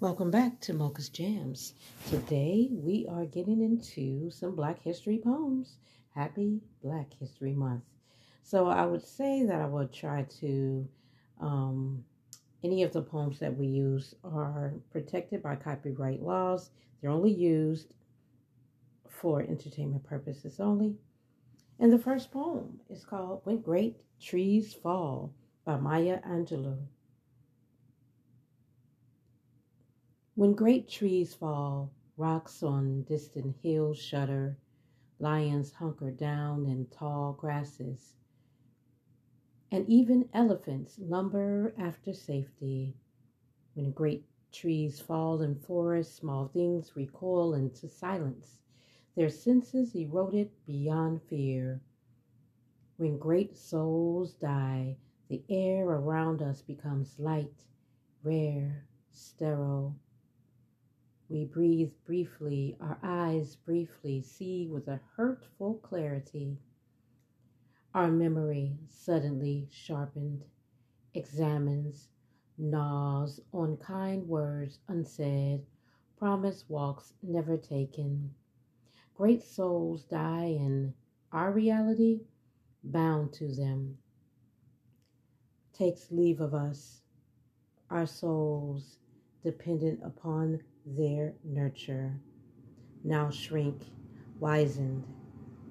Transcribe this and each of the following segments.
Welcome back to Mocha's Jams. Today we are getting into some Black History poems. Happy Black History Month. So I would say that I will try to, any of the poems that we use are protected by copyright laws. They're only used for entertainment purposes only. And the first poem is called When Great Trees Fall by Maya Angelou. When great trees fall, rocks on distant hills shudder, lions hunker down in tall grasses, and even elephants lumber after safety. When great trees fall in forests, small things recoil into silence, their senses eroded beyond fear. When great souls die, the air around us becomes light, rare, sterile. We breathe briefly, our eyes briefly see with a hurtful clarity. Our memory, suddenly sharpened, examines, gnaws on kind words unsaid, promised walks never taken. Great souls die and our reality, bound to them, takes leave of us, our souls dependent upon their nurture, now shrink, wizened,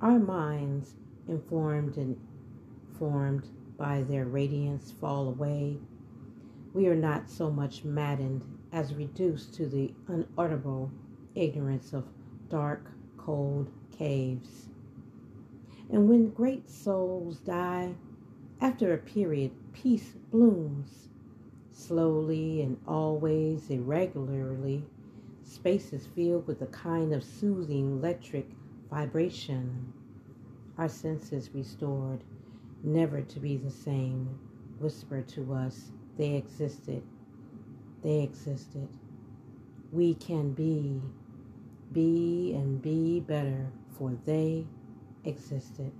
our minds informed and formed by their radiance fall away. We are not so much maddened as reduced to the unutterable ignorance of dark, cold caves. And when great souls die, after a period, peace blooms, slowly and always irregularly. Space is filled with a kind of soothing electric vibration. Our senses restored, never to be the same, whisper to us, they existed. They existed. We can be and be better, for they existed.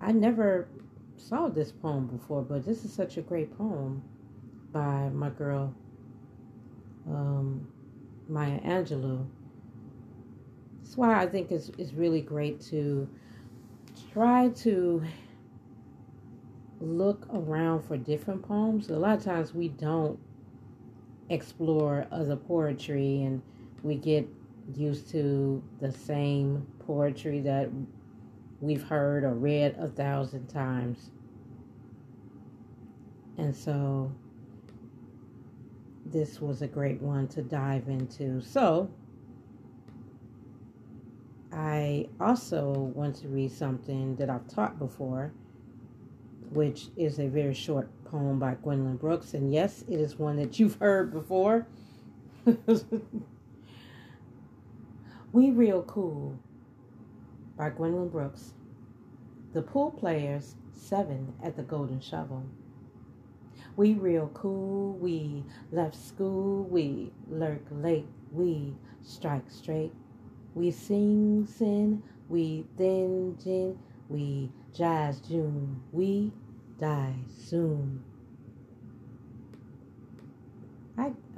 I never saw this poem before, but this is such a great poem by my girl Maya Angelou. That's why I think it's really great to try to look around for different poems. A lot of times we don't explore other poetry and we get used to the same poetry that we've heard or read 1,000 times. And so this was a great one to dive into. So I also want to read something that I've taught before, which is a very short poem by Gwendolyn Brooks. And yes, it is one that you've heard before. We Real Cool by Gwendolyn Brooks. The pool players, 7 at the Golden Shovel. We real cool, we left school, we lurk late, we strike straight. We sing, sin, we then gin, we jazz June, we die soon.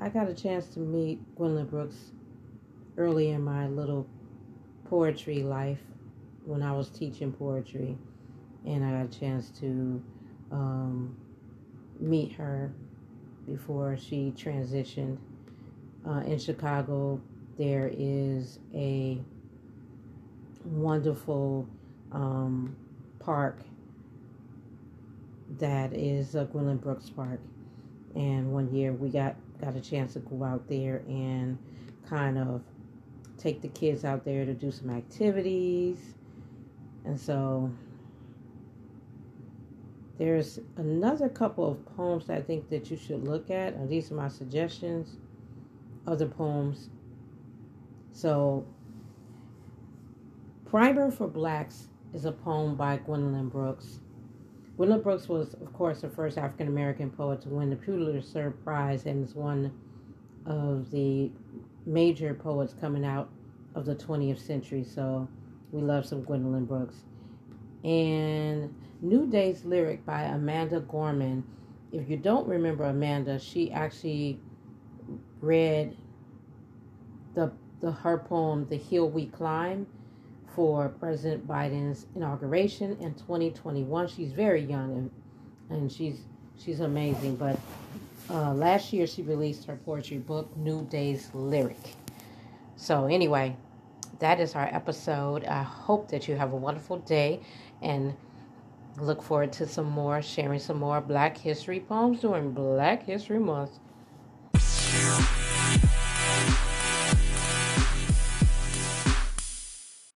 I got a chance to meet Gwendolyn Brooks early in my little poetry life when I was teaching poetry, and I got a chance to meet her before she transitioned. In Chicago, there is a wonderful park that is Gwendolyn Brooks Park. And one year we got a chance to go out there and kind of take the kids out there to do some activities. And so there's another couple of poems I think that you should look at. And these are my suggestions, other poems. So, Primer for Blacks is a poem by Gwendolyn Brooks. Gwendolyn Brooks was, of course, the first African-American poet to win the Pulitzer Prize and is one of the major poets coming out of the 20th century. So, we love some Gwendolyn Brooks. And New Day's Lyric by Amanda Gorman if you don't remember Amanda, she actually read her poem, The Hill We Climb, for President Biden's inauguration in 2021. She's very young, and she's amazing. But last year she released her poetry book, New Day's Lyric. So anyway, that is our episode. I hope that you have a wonderful day, and look forward to some more, sharing some more Black History poems during Black History Month.